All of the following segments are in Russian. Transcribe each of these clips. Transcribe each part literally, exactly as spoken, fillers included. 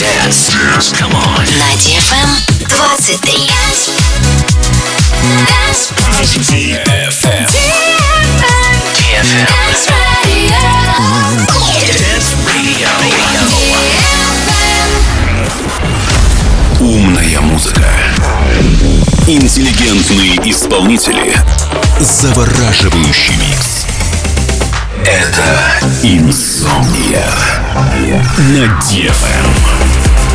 dance. Come on. На ди эф эм двадцать три. ди эф эм. ди эф эм. Dance Radio. Умная музыка. Интеллигентные исполнители. Завораживающий микс. Это «Инсомния» на ди эф эм.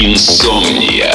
Insomnia.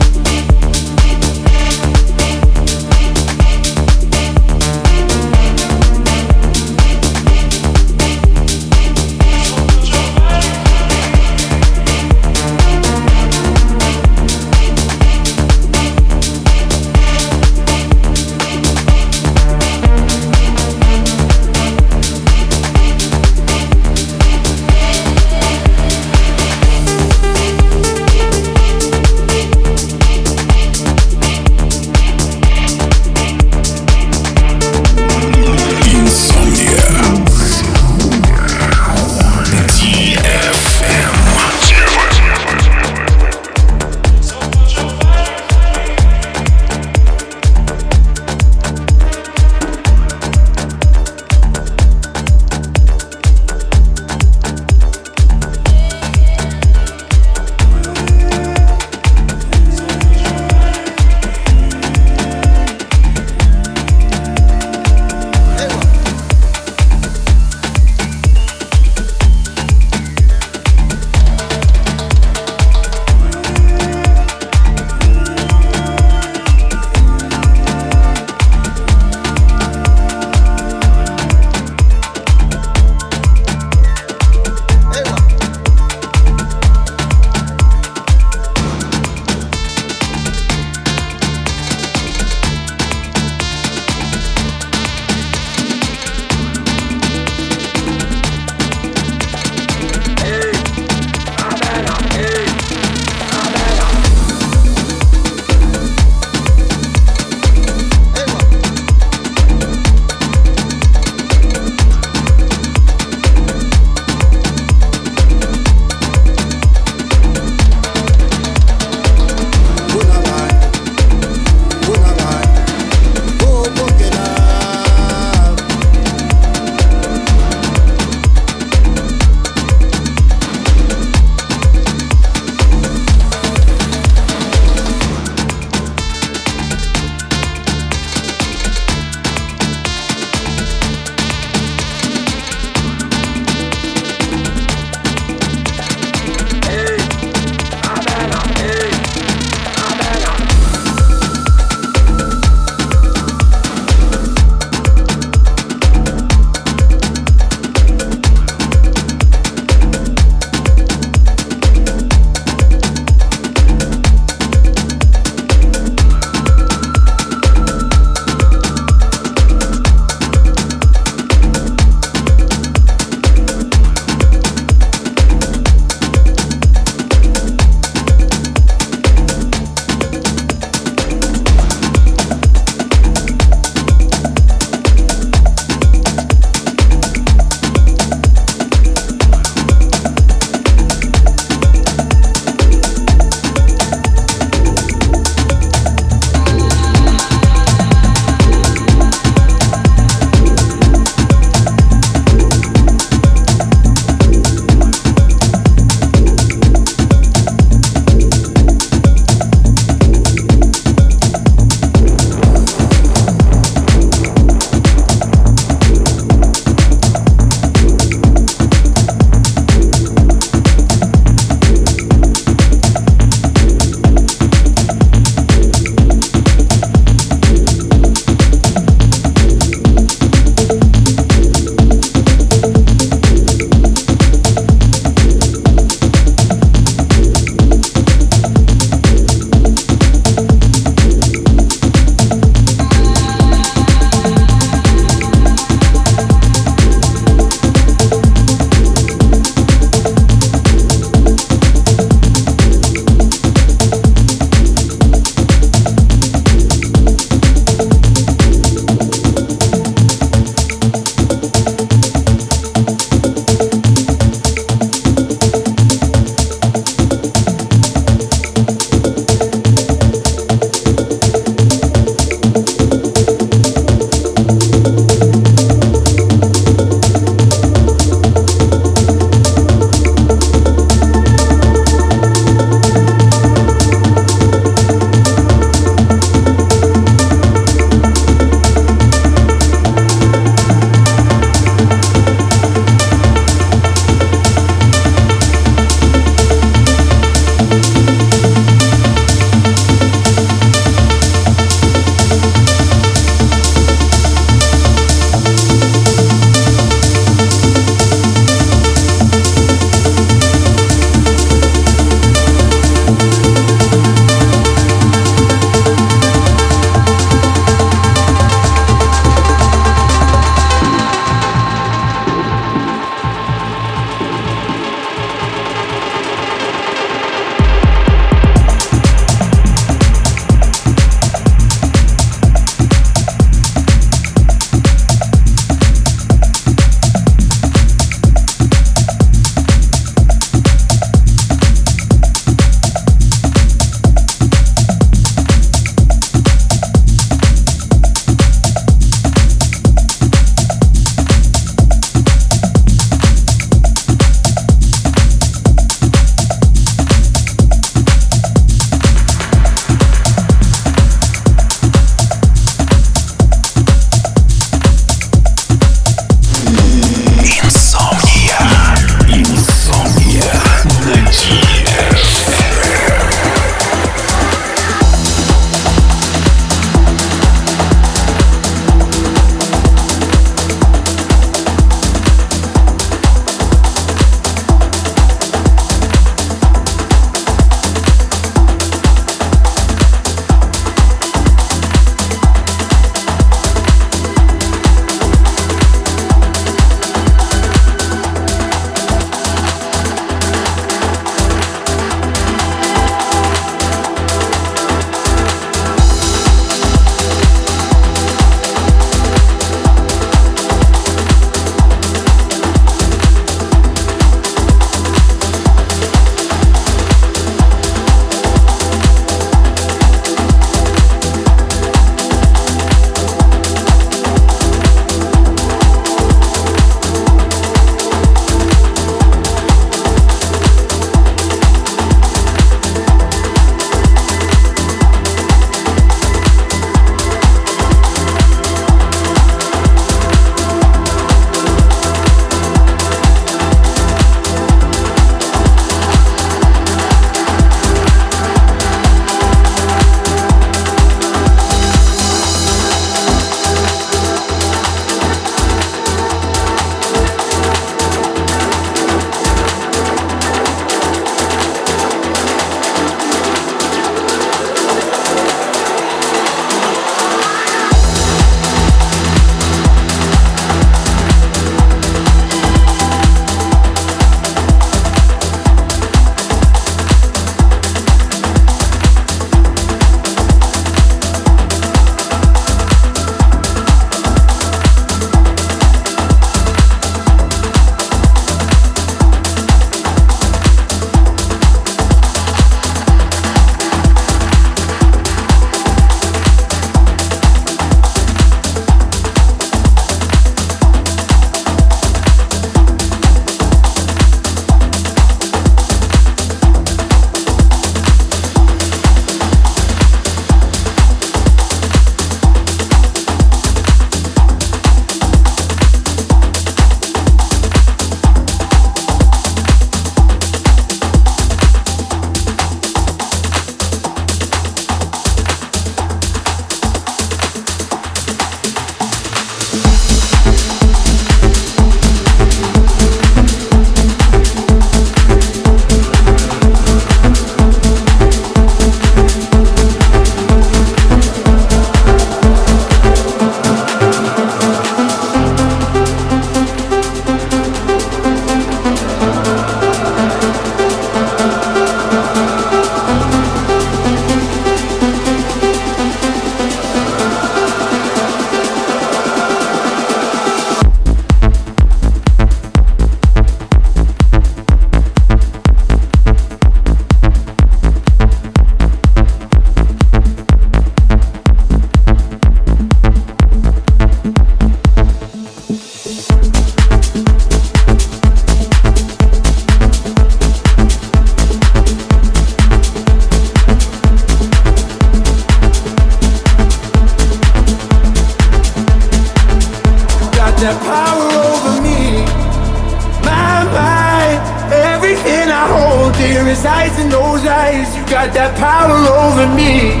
there resides in those eyes. You got that power over me.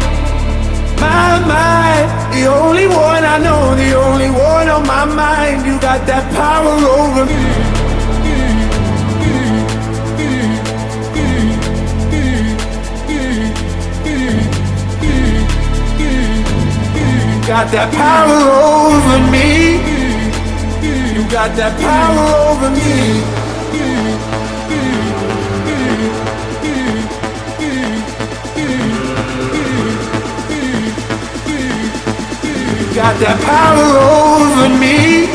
My mind, the only one I know, the only one on my mind. You got that power over me. Got that power over me. You got that power over me. You got that power over me.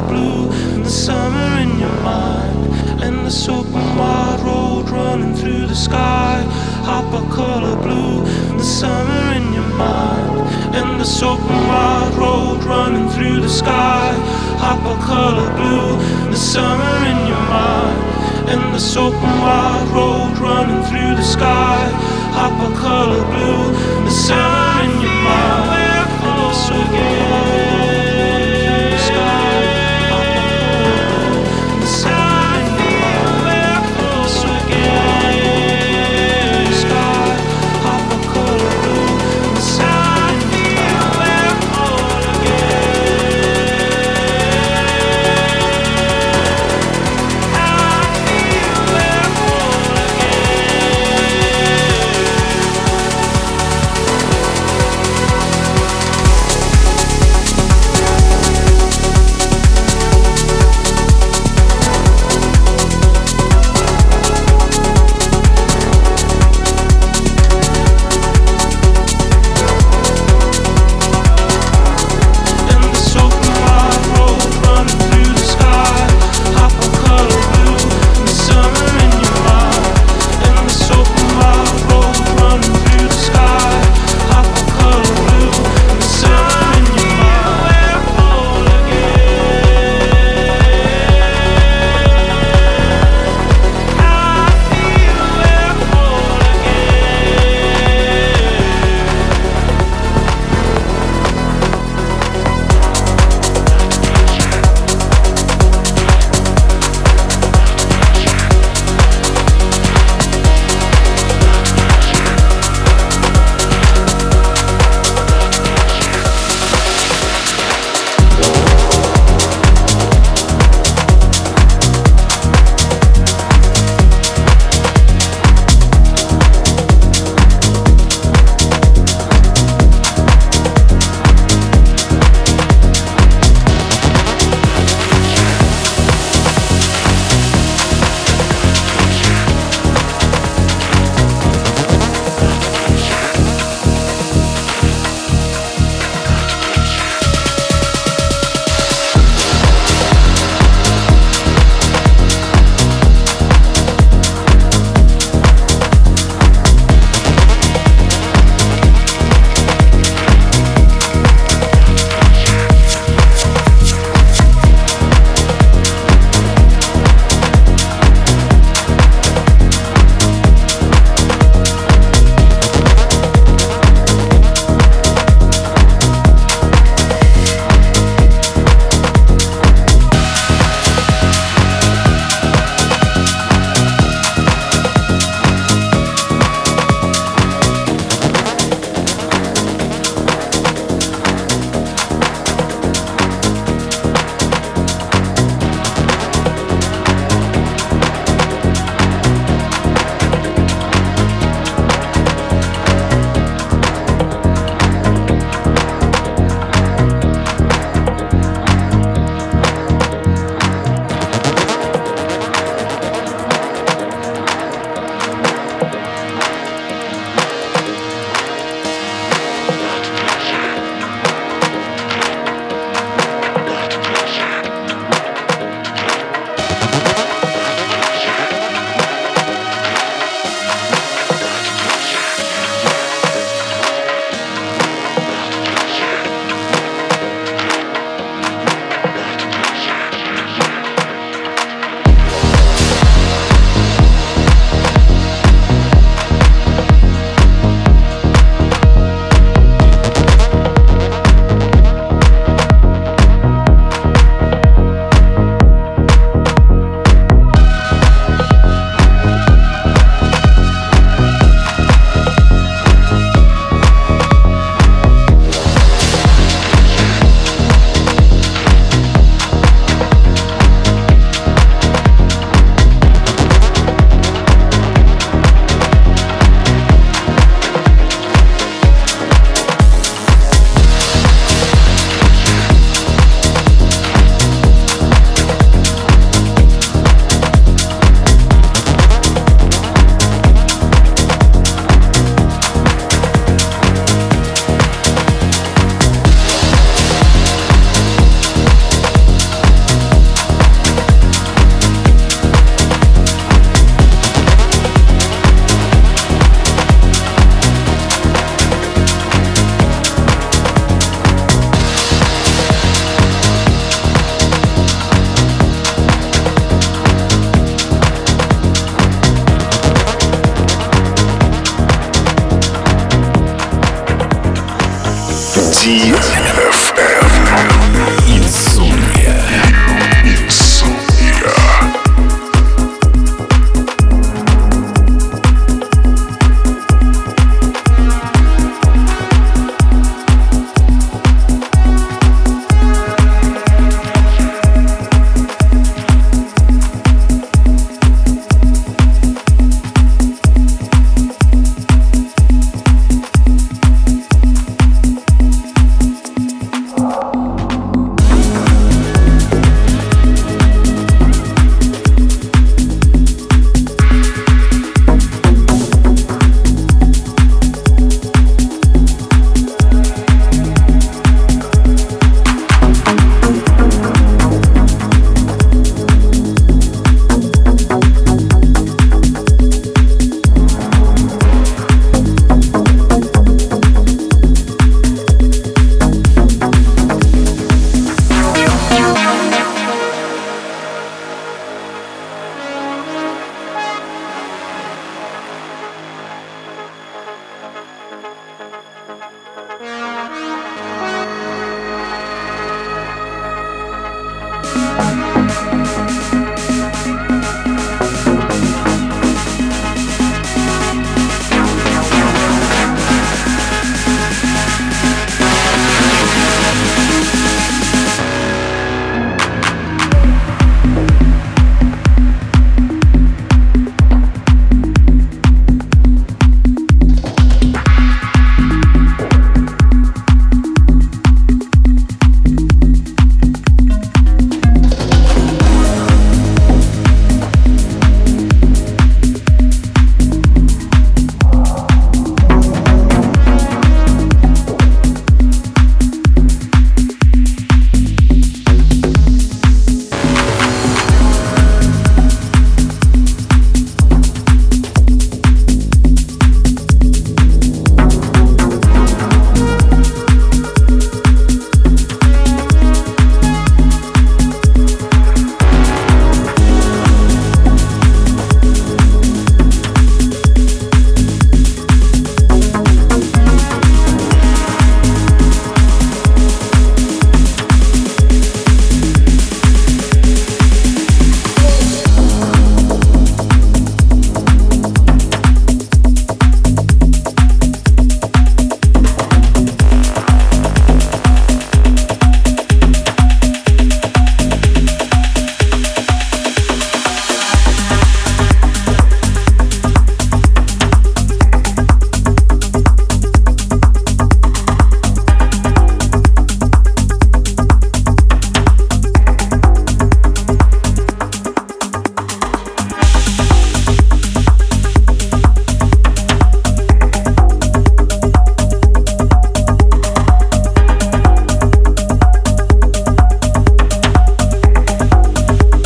the blue and the summer in your mind, endless open wide road running through the sky. Hop a color blue and the summer in your mind, endless open wide road running through the sky. Hop a color blue and the summer in your mind, endless open wide road running through the sky. Hop a color blue and the summer in your mind, endless open wide road. Beat.